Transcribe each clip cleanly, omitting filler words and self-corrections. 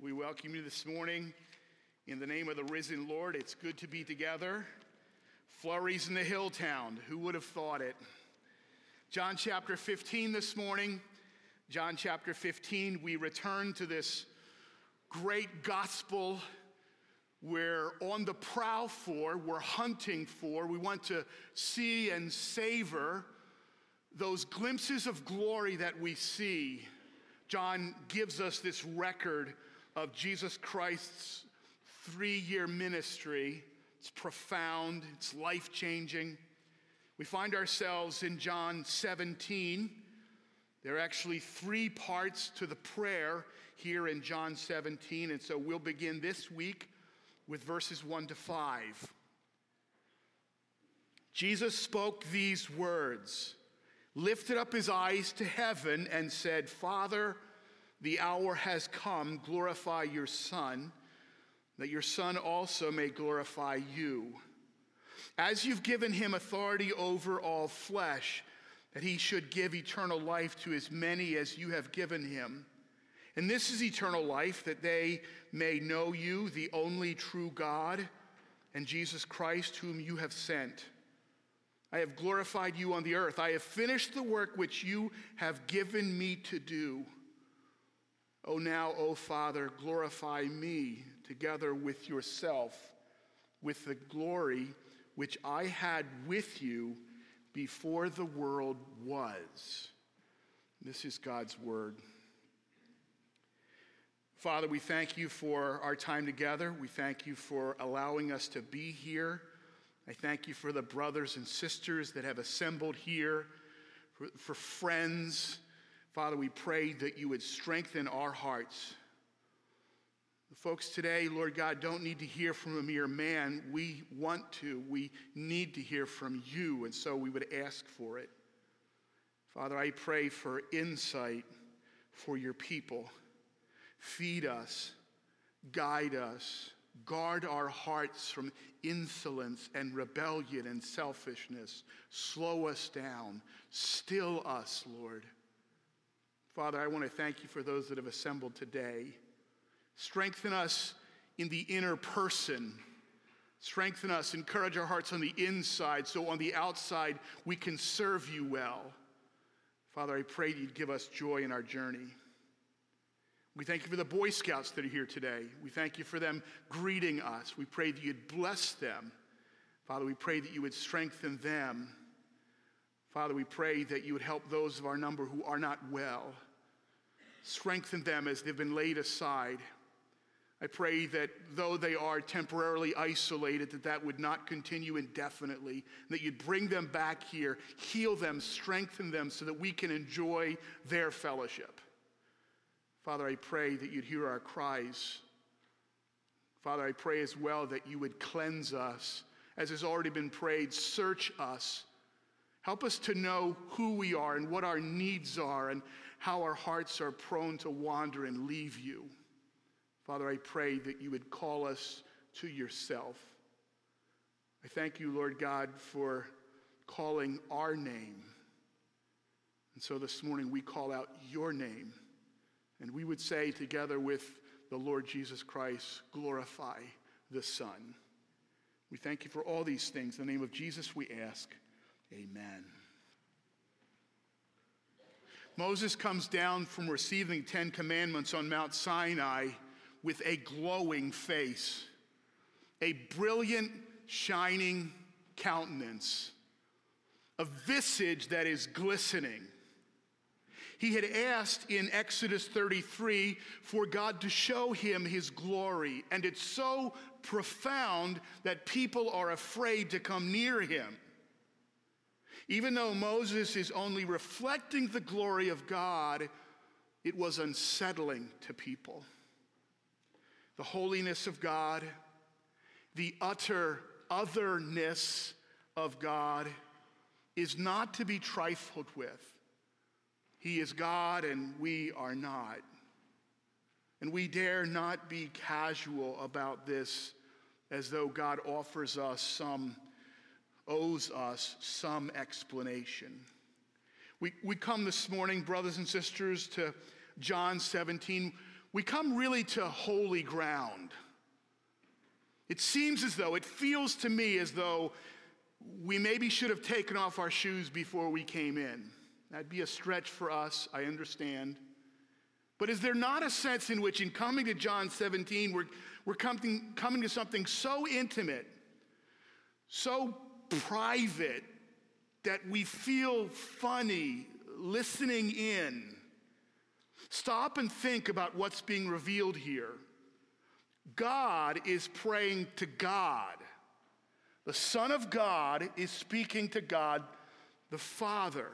We welcome you this morning in the name of the risen Lord. It's good to be together. Flurries in the hill town. Who would have thought it? John chapter 15 this morning. John chapter 15, we return to this great gospel we're on the prowl for, we're hunting for. We want to see and savor those glimpses of glory that we see. John gives us this record of Jesus Christ's three-year ministry. It's profound, it's life-changing. We find ourselves in John 17. There are actually three parts to the prayer here in John 17, and so we'll begin this week with verses 1-5. Jesus spoke these words, lifted up his eyes to heaven and said, Father, the hour has come, glorify your Son, that your Son also may glorify you. As you've given him authority over all flesh, that he should give eternal life to as many as you have given him. And this is eternal life, that they may know you, the only true God, and Jesus Christ, whom you have sent. I have glorified you on the earth. I have finished the work which you have given me to do. O Father, glorify me together with yourself, with the glory which I had with you before the world was. This is God's word. Father, we thank you for our time together. We thank you for allowing us to be here. I thank you for the brothers and sisters that have assembled here, for friends. Father, we pray that you would strengthen our hearts. The folks today, Lord God, don't need to hear from a mere man. We need to hear from you, and so we would ask for it. Father, I pray for insight for your people. Feed us, guide us, guard our hearts from insolence and rebellion and selfishness. Slow us down, still us, Lord. Father, I want to thank you for those that have assembled today. Strengthen us in the inner person. Strengthen us, encourage our hearts on the inside, so on the outside we can serve you well. Father, I pray that you'd give us joy in our journey. We thank you for the Boy Scouts that are here today. We thank you for them greeting us. We pray that you'd bless them. Father, we pray that you would strengthen them. Father, we pray that you would help those of our number who are not well. Strengthen them as they've been laid aside. I pray that though they are temporarily isolated, that would not continue indefinitely, that you'd bring them back here, heal them, strengthen them so that we can enjoy their fellowship. Father, I pray that you'd hear our cries. Father, I pray as well that you would cleanse us. As has already been prayed, search us. Help us to know who we are and what our needs are and how our hearts are prone to wander and leave you. Father, I pray that you would call us to yourself. I thank you, Lord God, for calling our name. And so this morning we call out your name. And we would say together with the Lord Jesus Christ, glorify the Son. We thank you for all these things. In the name of Jesus we ask, amen. Moses comes down from receiving 10 commandments on Mount Sinai with a glowing face, a brilliant, shining countenance, a visage that is glistening. He had asked in Exodus 33 for God to show him his glory, and it's so profound that people are afraid to come near him. Even though Moses is only reflecting the glory of God, it was unsettling to people. The holiness of God, the utter otherness of God is not to be trifled with. He is God and we are not. And we dare not be casual about this as though God owes us some explanation. We come this morning, brothers and sisters, to John 17 we come really to holy ground. It seems as though, it feels to me as though we maybe should have taken off our shoes before we came in. That'd be a stretch for us, I understand. But is there not a sense in which in coming to John 17, we're coming to something so intimate, so private, that we feel funny listening in? Stop and think about what's being revealed here. God is praying to God. The Son of God is speaking to God the Father.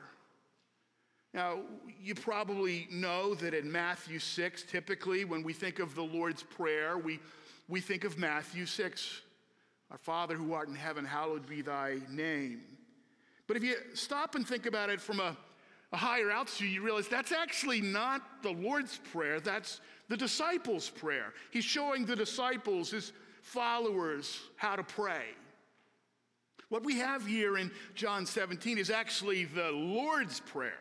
Now, you probably know that in Matthew 6, typically when we think of the Lord's Prayer, we think of Matthew 6, our Father who art in heaven, hallowed be thy name. But if you stop and think about it from a higher altitude, you realize that's actually not the Lord's Prayer, that's the disciples' prayer. He's showing the disciples, his followers, how to pray. What we have here in John 17 is actually the Lord's Prayer.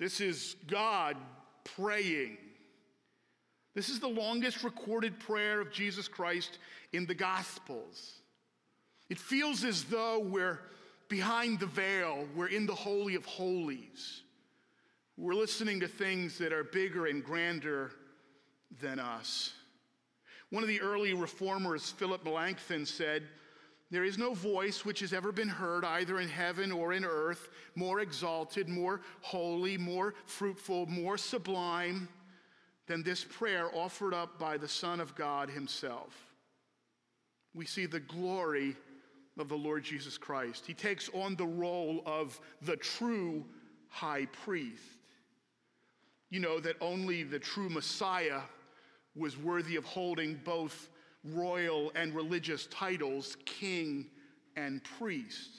This is God praying. This is the longest recorded prayer of Jesus Christ in the Gospels. It feels as though we're behind the veil. We're in the Holy of Holies. We're listening to things that are bigger and grander than us. One of the early reformers, Philip Melanchthon, said, "There is no voice which has ever been heard, either in heaven or in earth, more exalted, more holy, more fruitful, more sublime than this prayer offered up by the Son of God himself." We see the glory of the Lord Jesus Christ. He takes on the role of the true high priest. You know that only the true Messiah was worthy of holding both royal and religious titles, king and priest.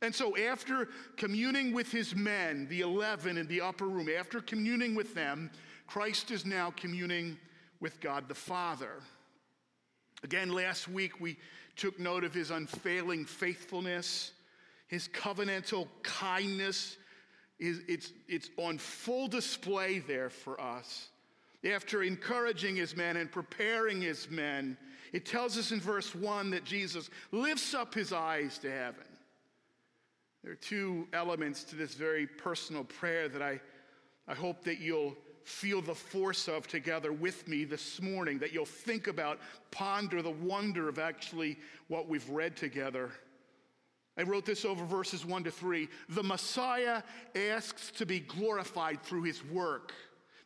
And so after communing with his men, the 11 in the upper room, after communing with them, Christ is now communing with God the Father. Again, last week we took note of his unfailing faithfulness, his covenantal kindness. It's on full display there for us. After encouraging his men and preparing his men, it tells us in verse 1 that Jesus lifts up his eyes to heaven. There are two elements to this very personal prayer that I hope that you'll feel the force of together with me this morning, that you'll think about, ponder the wonder of actually what we've read together. I wrote this over verses 1-3. The Messiah asks to be glorified through his work.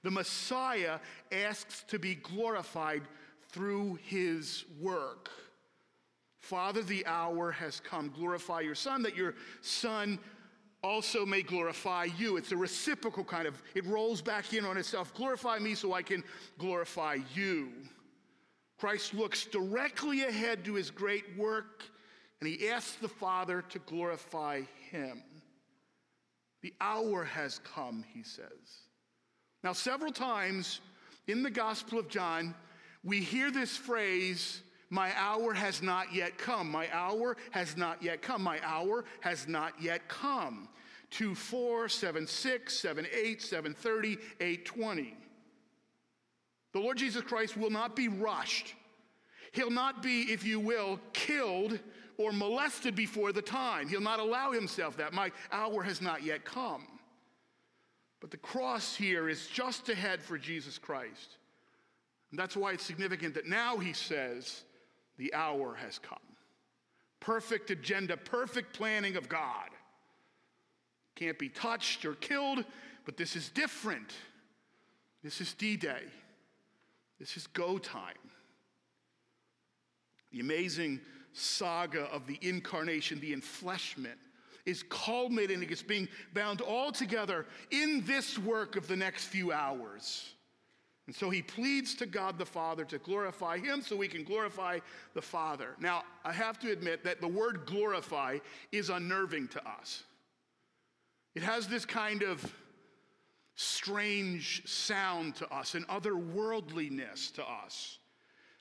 The Messiah asks to be glorified through his work. Father, the hour has come. Glorify your Son, that your Son also may glorify you. It's a reciprocal kind of, it rolls back in on itself. Glorify me so I can glorify you. Christ looks directly ahead to his great work, and he asks the Father to glorify him. The hour has come, he says. Now, several times in the Gospel of John, we hear this phrase, my hour has not yet come. My hour has not yet come. My hour has not yet come. 2:4, 7:6, 7:8, 7:30, 8:20. The Lord Jesus Christ will not be rushed. He'll not be, if you will, killed or molested before the time. He'll not allow himself that. My hour has not yet come. But the cross here is just ahead for Jesus Christ. And that's why it's significant that now he says, the hour has come. Perfect agenda, perfect planning of God. Can't be touched or killed, but this is different. This is D-Day. This is go time. The amazing saga of the incarnation, the enfleshment, is culminating, it's being bound all together in this work of the next few hours. And so he pleads to God the Father to glorify him so we can glorify the Father. Now, I have to admit that the word glorify is unnerving to us. It has this kind of strange sound to us, an otherworldliness to us.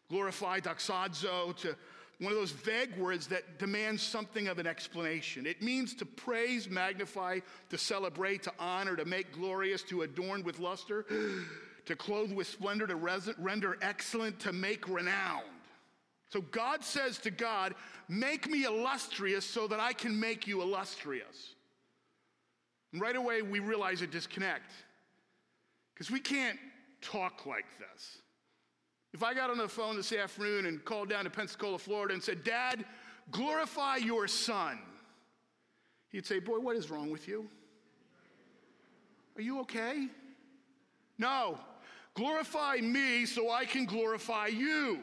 Glorify, doxazo, to one of those vague words that demands something of an explanation. It means to praise, magnify, to celebrate, to honor, to make glorious, to adorn with luster, to clothe with splendor, to render excellent, to make renowned. So God says to God, make me illustrious so that I can make you illustrious. And right away we realize a disconnect, because we can't talk like this. If I got on the phone this afternoon and called down to Pensacola, Florida and said, Dad, glorify your son, he'd say, boy, what is wrong with you? Are you okay? No, glorify me so I can glorify you.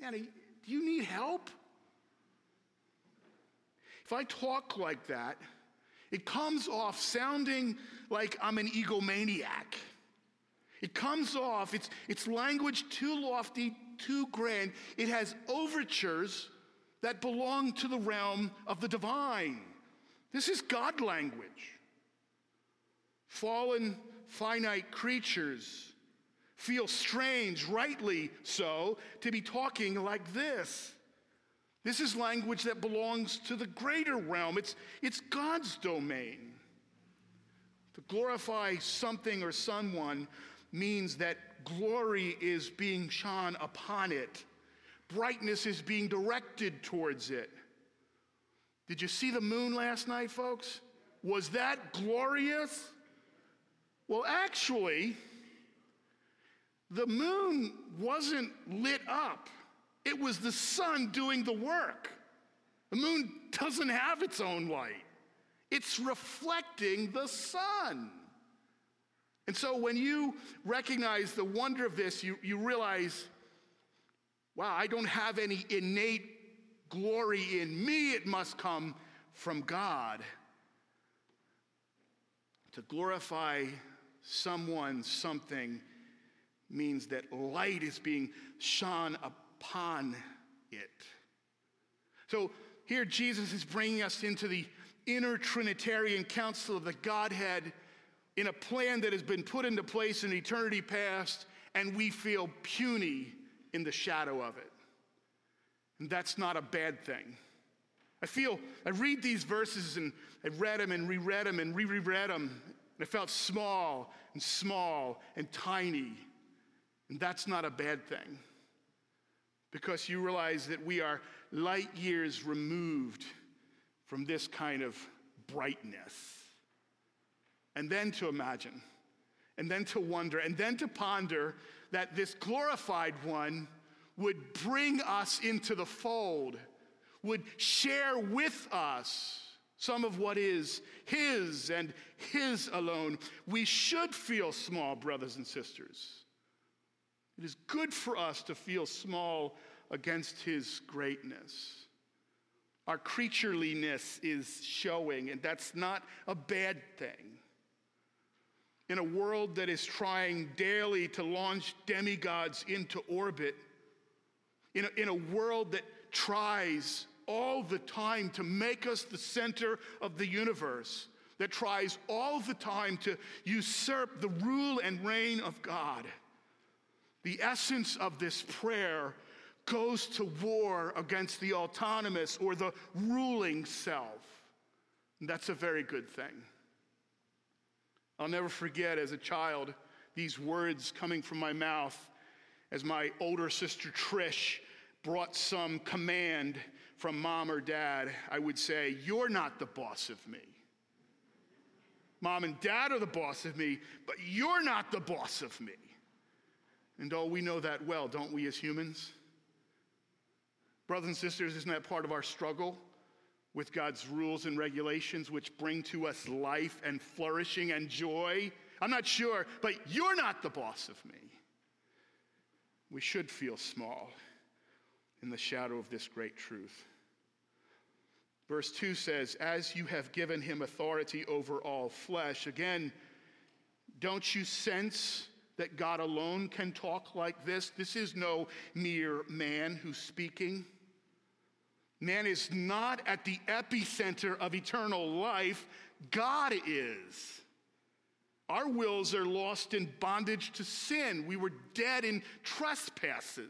Man, do you need help? If I talk like that, it comes off sounding like I'm an egomaniac. It comes off, it's language too lofty, too grand. It has overtures that belong to the realm of the divine. This is God language. Fallen, finite creatures feel strange, rightly so, to be talking like this. This is language that belongs to the greater realm. It's God's domain. To glorify something or someone means that glory is being shone upon it. Brightness is being directed towards it. Did you see the moon last night, folks? Was that glorious? Well, actually, the moon wasn't lit up. It was the sun doing the work. The moon doesn't have its own light. It's reflecting the sun. And so when you recognize the wonder of this, you realize, wow, I don't have any innate glory in me. It must come from God. To glorify someone, something, means that light is being shone upon it. So here Jesus is bringing us into the inner Trinitarian council of the Godhead in a plan that has been put into place in eternity past, and we feel puny in the shadow of it. And that's not a bad thing. I read these verses, and I read them and reread them and reread them, and I felt small and tiny. And that's not a bad thing, because you realize that we are light years removed from this kind of brightness. And then to imagine, and then to wonder, and then to ponder that this glorified one would bring us into the fold, would share with us some of what is his and his alone. We should feel small, brothers and sisters. It is good for us to feel small against his greatness. Our creatureliness is showing, and that's not a bad thing. In a world that is trying daily to launch demigods into orbit, in a world that tries all the time to make us the center of the universe, that tries all the time to usurp the rule and reign of God, the essence of this prayer goes to war against the autonomous or the ruling self. And that's a very good thing. I'll never forget as a child these words coming from my mouth as my older sister Trish brought some command from mom or dad. I would say, "You're not the boss of me. Mom and dad are the boss of me, but you're not the boss of me." And oh, we know that well, don't we, as humans? Brothers and sisters, isn't that part of our struggle with God's rules and regulations, which bring to us life and flourishing and joy? I'm not sure, but you're not the boss of me. We should feel small in the shadow of this great truth. Verse 2 says, "As you have given him authority over all flesh." Again, don't you sense that God alone can talk like this? This is no mere man who's speaking. Man is not at the epicenter of eternal life. God is. Our wills are lost in bondage to sin. We were dead in trespasses.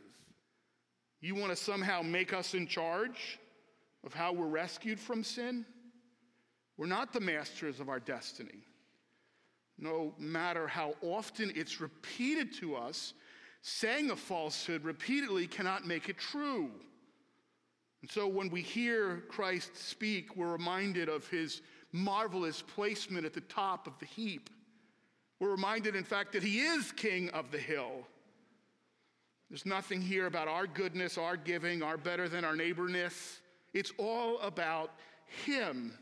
You want to somehow make us in charge of how we're rescued from sin? We're not the masters of our destiny. no matter how often it's repeated to us, saying a falsehood repeatedly cannot make it true. And so when we hear Christ speak, we're reminded of his marvelous placement at the top of the heap. We're reminded, in fact, that he is king of the hill. There's nothing here about our goodness, our giving, our better than our neighborness. It's all about him.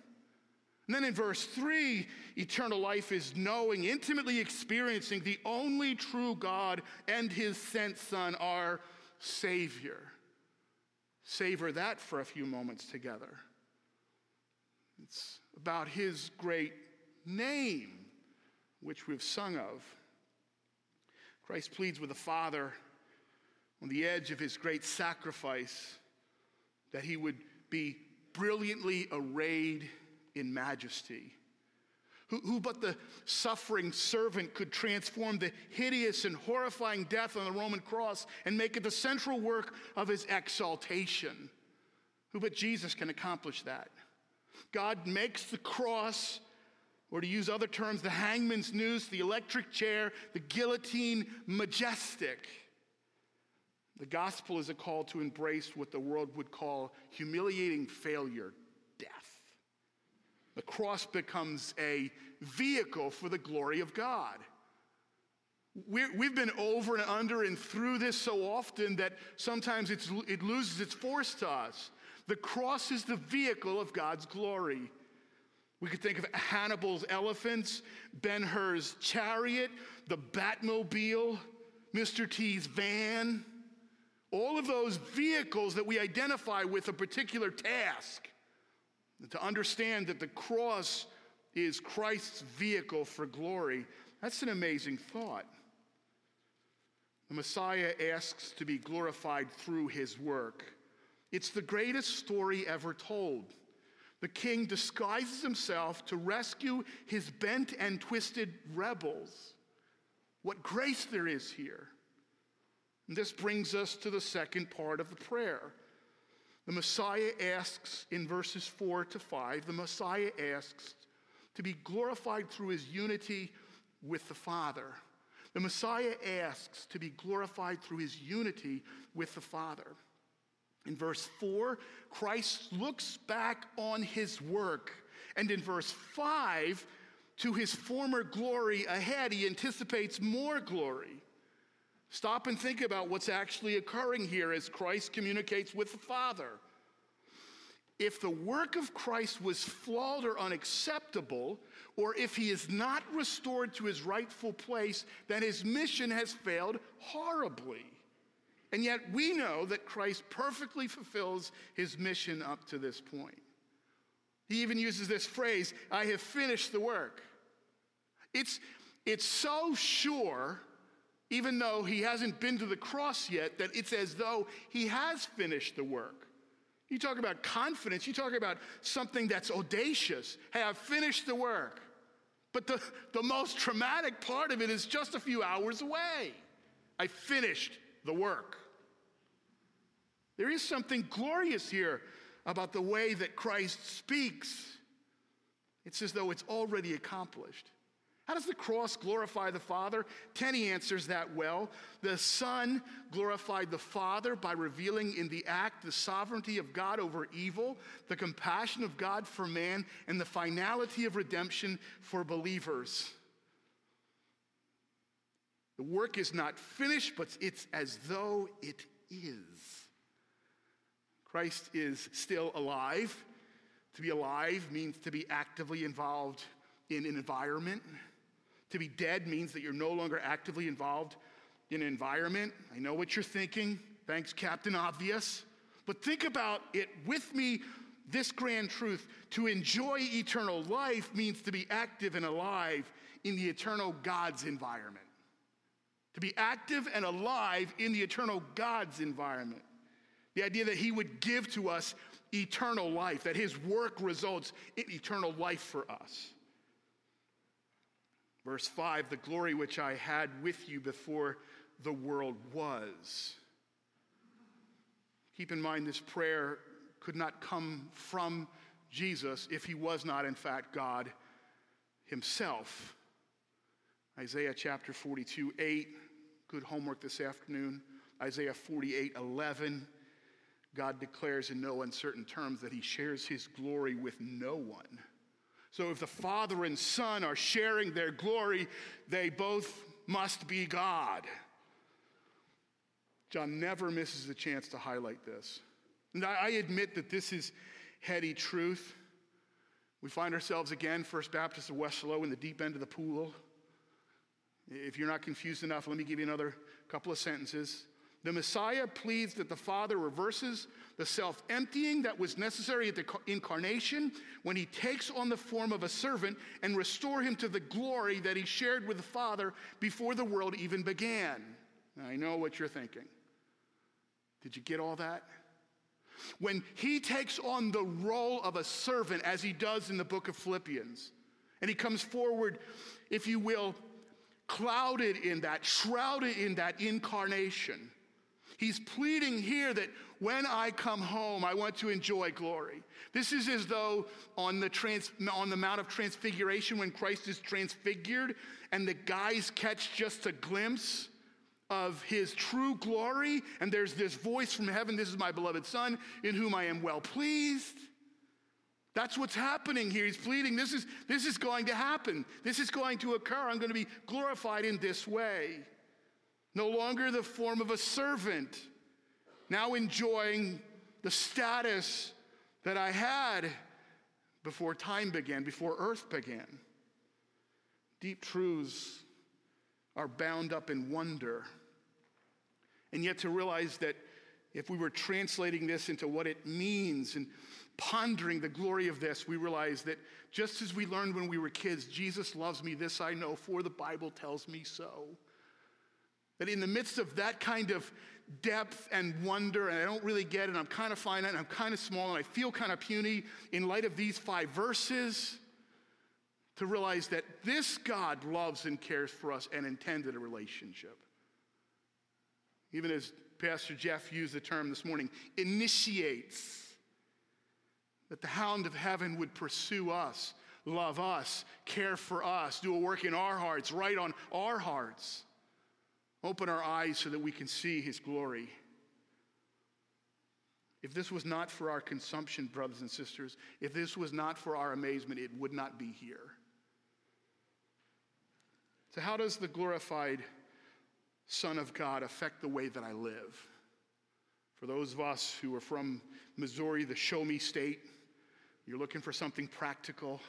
And then in verse 3, eternal life is knowing, intimately experiencing the only true God and his sent Son, our Savior. Savor that for a few moments together. It's about his great name, which we've sung of. Christ pleads with the Father on the edge of his great sacrifice that he would be brilliantly arrayed in majesty. Who but the suffering servant could transform the hideous and horrifying death on the Roman cross and make it the central work of his exaltation? Who but Jesus can accomplish that? God makes the cross, or to use other terms, the hangman's noose, the electric chair, the guillotine, majestic. The gospel is a call to embrace what the world would call humiliating failure, death. The cross becomes a vehicle for the glory of God. We've been over and under and through this so often that sometimes it loses its force to us. The cross is the vehicle of God's glory. We could think of Hannibal's elephants, Ben-Hur's chariot, the Batmobile, Mr. T's van. All of those vehicles that we identify with a particular task. To understand that the cross is Christ's vehicle for glory, that's an amazing thought. The Messiah asks to be glorified through his work. It's the greatest story ever told. The king disguises himself to rescue his bent and twisted rebels. What grace there is here. And this brings us to the second part of the prayer. The Messiah asks, in verses 4 to 5, the Messiah asks to be glorified through his unity with the Father. The Messiah asks to be glorified through his unity with the Father. In verse 4, Christ looks back on his work. And in verse 5, to his former glory ahead, he anticipates more glory. Stop and think about what's actually occurring here as Christ communicates with the Father. If the work of Christ was flawed or unacceptable, or if he is not restored to his rightful place, then his mission has failed horribly. And yet we know that Christ perfectly fulfills his mission up to this point. He even uses this phrase, "I have finished the work." It's so sure, even though he hasn't been to the cross yet, that it's as though he has finished the work. You talk about confidence, you talk about something that's audacious. Hey, I've finished the work. But the most traumatic part of it is just a few hours away. I finished the work. There is something glorious here about the way that Christ speaks. It's as though it's already accomplished. How does the cross glorify the Father? Tenney answers that well. The Son glorified the Father by revealing in the act the sovereignty of God over evil, the compassion of God for man, and the finality of redemption for believers. The work is not finished, but it's as though it is. Christ is still alive. To be alive means to be actively involved in an environment. To be dead means that you're no longer actively involved in an environment. I know what you're thinking. Thanks, Captain Obvious. But think about it with me, this grand truth. To enjoy eternal life means to be active and alive in the eternal God's environment. To be active and alive in the eternal God's environment. The idea that he would give to us eternal life, that his work results in eternal life for us. Verse 5, the glory which I had with you before the world was. Keep in mind this prayer could not come from Jesus if he was not in fact God himself. Isaiah chapter 42, 8. Good homework this afternoon. Isaiah 48, 11. God declares in no uncertain terms that he shares his glory with no one. So if the Father and Son are sharing their glory, they both must be God. John never misses the chance to highlight this. And I admit that this is heady truth. We find ourselves again, First Baptist of Westlow, in the deep end of the pool. If you're not confused enough, let me give you another couple of sentences. The Messiah pleads that the Father reverses the self-emptying that was necessary at the incarnation when he takes on the form of a servant and restore him to the glory that he shared with the Father before the world even began. Now, I know what you're thinking. Did you get all that? When he takes on the role of a servant, as he does in the book of Philippians, and he comes forward, if you will, clouded in that, shrouded in that incarnation, he's pleading here that when I come home, I want to enjoy glory. This is as though on the Mount of Transfiguration, when Christ is transfigured and the guys catch just a glimpse of his true glory, and there's this voice from heaven, "This is my beloved Son, in whom I am well pleased." That's what's happening here. He's pleading, this is going to happen. This is going to occur. I'm going to be glorified in this way. No longer the form of a servant, now enjoying the status that I had before time began, before earth began. Deep truths are bound up in wonder. And yet to realize that if we were translating this into what it means and pondering the glory of this, we realize that just as we learned when we were kids, Jesus loves me, this I know, for the Bible tells me so. That in the midst of that kind of depth and wonder, and I don't really get it, I'm kind of finite, and I'm kind of small, and I feel kind of puny in light of these 5 verses, to realize that this God loves and cares for us and intended a relationship. Even as Pastor Jeff used the term this morning, initiates, that the hound of heaven would pursue us, love us, care for us, do a work in our hearts, right on our hearts, open our eyes so that we can see his glory. If this was not for our consumption, brothers and sisters, if this was not for our amazement, it would not be here. So how does the glorified Son of God affect the way that I live? For those of us who are from Missouri, the Show Me State, you're looking for something practical.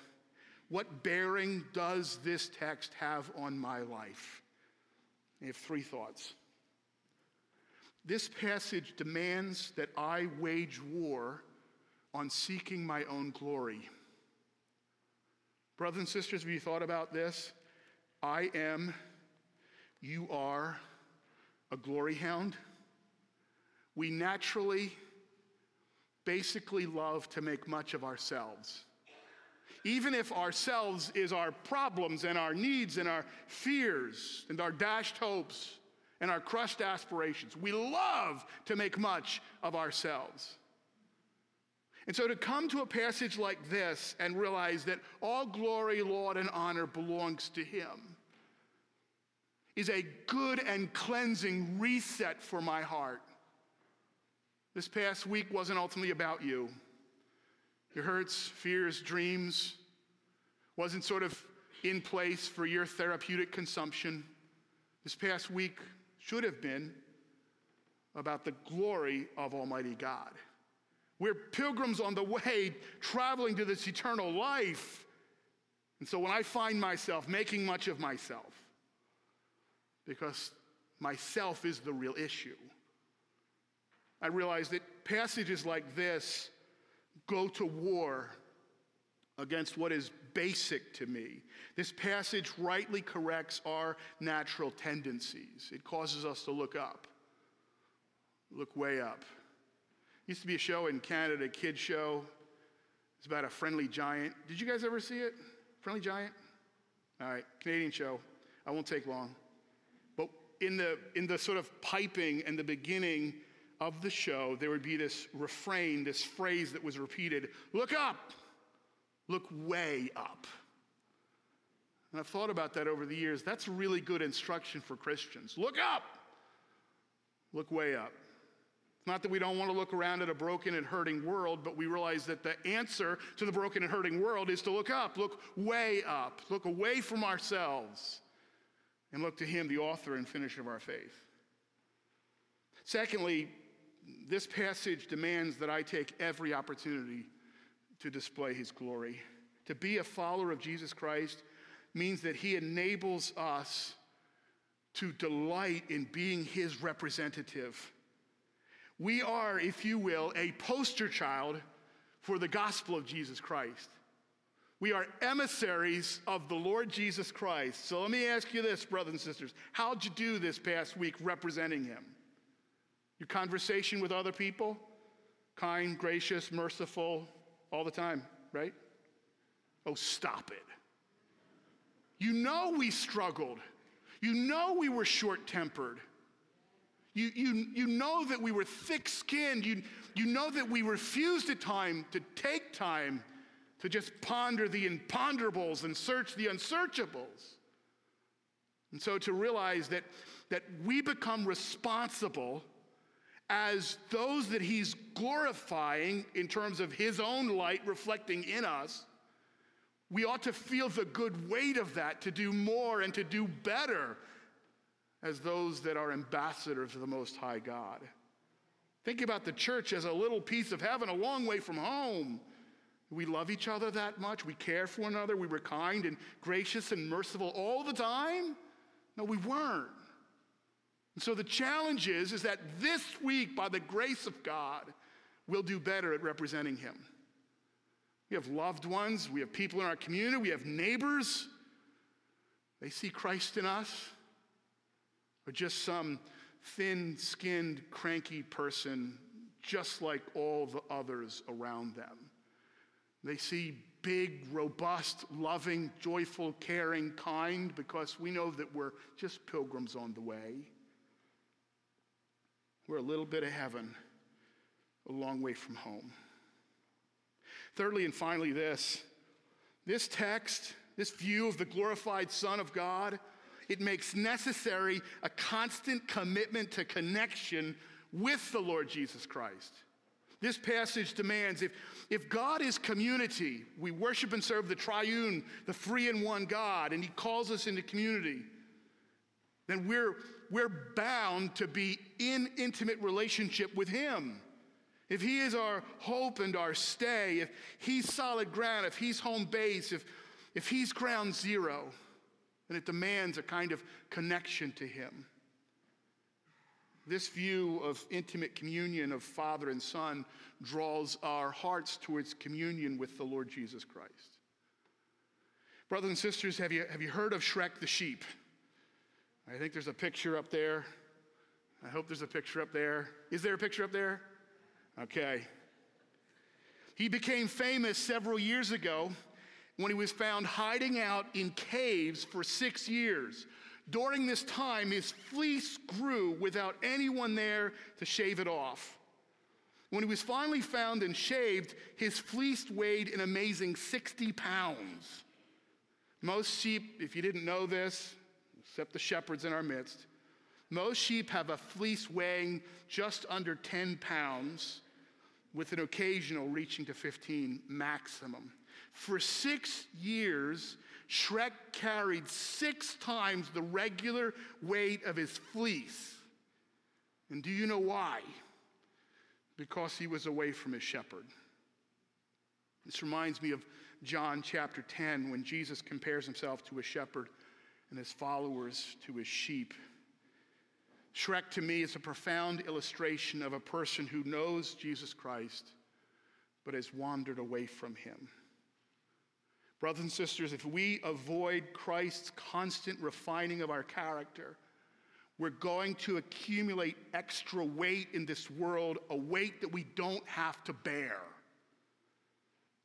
What bearing does this text have on my life? I have 3 thoughts. This passage demands that I wage war on seeking my own glory. Brothers and sisters, have you thought about this? I am, you are a glory hound. We naturally, basically love to make much of ourselves. Even if ourselves is our problems and our needs and our fears and our dashed hopes and our crushed aspirations, we love to make much of ourselves. And so to come to a passage like this and realize that all glory, laud, and honor belongs to him is a good and cleansing reset for my heart. This past week wasn't ultimately about you. Your hurts, fears, dreams wasn't sort of in place for your therapeutic consumption. This past week should have been about the glory of Almighty God. We're pilgrims on the way, traveling to this eternal life. And so when I find myself making much of myself, because myself is the real issue, I realize that passages like this go to war against what is basic to me. This passage rightly corrects our natural tendencies. It causes us to look up, look way up. Used to be a show in Canada, a kid's show. It's about a friendly giant. Did you guys ever see it? Friendly Giant? All right, Canadian show. I won't take long. In the sort of piping and the beginning of the show, there would be this refrain, this phrase that was repeated, look up, look way up. And I've thought about that over the years. That's really good instruction for Christians. Look up. Look way up. It's not that we don't want to look around at a broken and hurting world, but we realize that the answer to the broken and hurting world is to look up, look way up, look away from ourselves, and look to him, the author and finisher of our faith. Secondly, this passage demands that I take every opportunity to display his glory. To be a follower of Jesus Christ means that he enables us to delight in being his representative. We are, if you will, a poster child for the gospel of Jesus Christ. We are emissaries of the Lord Jesus Christ. So let me ask you this, brothers and sisters. How'd you do this past week representing him? Your conversation with other people? Kind, gracious, merciful, all the time, right? Oh, stop it. You know we struggled. You know we were short-tempered. You know that we were thick-skinned. You know that we refused at time to take time to just ponder the imponderables and search the unsearchables. And so to realize that we become responsible as those that he's glorifying in terms of his own light reflecting in us, we ought to feel the good weight of that to do more and to do better as those that are ambassadors of the Most High God. Think about the church as a little piece of heaven a long way from home. We love each other that much. We care for one another. We were kind and gracious and merciful all the time. No, we weren't. And so the challenge is that this week, by the grace of God, we'll do better at representing him. We have loved ones. We have people in our community. We have neighbors. They see Christ in us. Or just some thin-skinned, cranky person, just like all the others around them. They see big, robust, loving, joyful, caring, kind, because we know that we're just pilgrims on the way. We're a little bit of heaven, a long way from home. Thirdly and finally, this text, this view of the glorified Son of God, it makes necessary a constant commitment to connection with the Lord Jesus Christ. This passage demands, if God is community, we worship and serve the triune, the free and one God, and he calls us into community, then we're bound to be in intimate relationship with him. If he is our hope and our stay, if he's solid ground, if he's home base, if he's ground zero, then it demands a kind of connection to him. This view of intimate communion of Father and Son draws our hearts towards communion with the Lord Jesus Christ. Brothers and sisters, have you heard of Shrek the sheep? I think there's a picture up there. I hope there's a picture up there. Is there a picture up there? Okay. He became famous several years ago when he was found hiding out in caves for 6 years. During this time, his fleece grew without anyone there to shave it off. When he was finally found and shaved, his fleece weighed an amazing 60 pounds. Most sheep, if you didn't know this, except the shepherds in our midst, most sheep have a fleece weighing just under 10 pounds, with an occasional reaching to 15 maximum. For 6 years, Shrek carried 6 times the regular weight of his fleece. And do you know why? Because he was away from his shepherd. This reminds me of John chapter 10, when Jesus compares himself to a shepherd and his followers to his sheep. Shrek, to me, is a profound illustration of a person who knows Jesus Christ but has wandered away from him. Brothers and sisters, if we avoid Christ's constant refining of our character, we're going to accumulate extra weight in this world, a weight that we don't have to bear.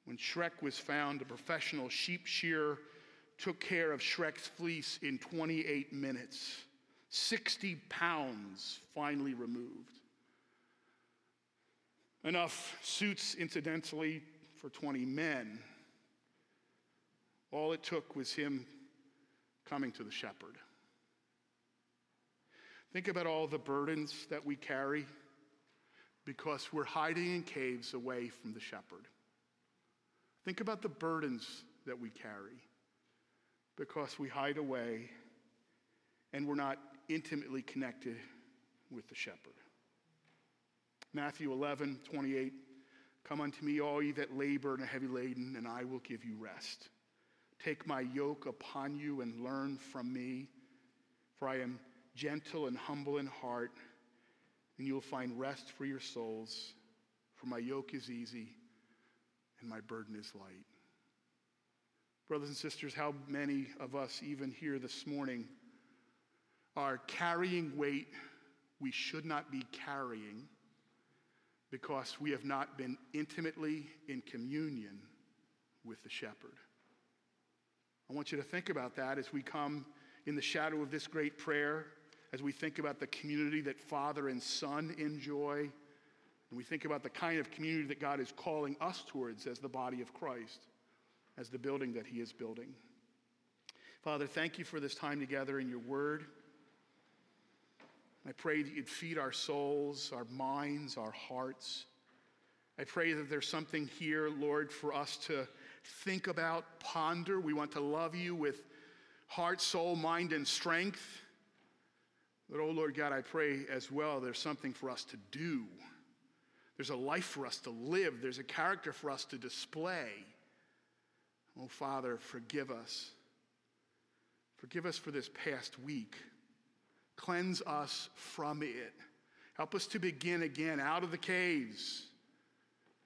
When Shrek was found, a professional sheep shearer took care of Shrek's fleece in 28 minutes. 60 pounds finally removed. Enough suits, incidentally, for 20 men. All it took was him coming to the shepherd. Think about all the burdens that we carry because we're hiding in caves away from the shepherd. Think about the burdens that we carry because we hide away and we're not intimately connected with the shepherd. Matthew 11:28, "Come unto me, all ye that labor and are heavy laden, and I will give you rest. Take my yoke upon you and learn from me, for I am gentle and humble in heart, and you will find rest for your souls, for my yoke is easy and my burden is light." Brothers and sisters, how many of us even here this morning are carrying weight we should not be carrying because we have not been intimately in communion with the shepherd? I want you to think about that as we come in the shadow of this great prayer, as we think about the community that Father and Son enjoy, and we think about the kind of community that God is calling us towards as the body of Christ, as the building that he is building. Father, thank you for this time together in your word. I pray that you'd feed our souls, our minds, our hearts. I pray that there's something here, Lord, for us to think about, ponder. We want to love you with heart, soul, mind, and strength. But, oh, Lord God, I pray as well there's something for us to do. There's a life for us to live. There's a character for us to display. Oh, Father, forgive us. Forgive us for this past week. Cleanse us from it. Help us to begin again out of the caves,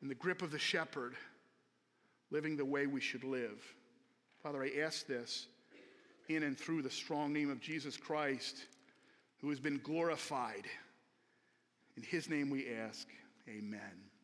in the grip of the shepherd, living the way we should live. Father, I ask this in and through the strong name of Jesus Christ, who has been glorified. In his name we ask, amen.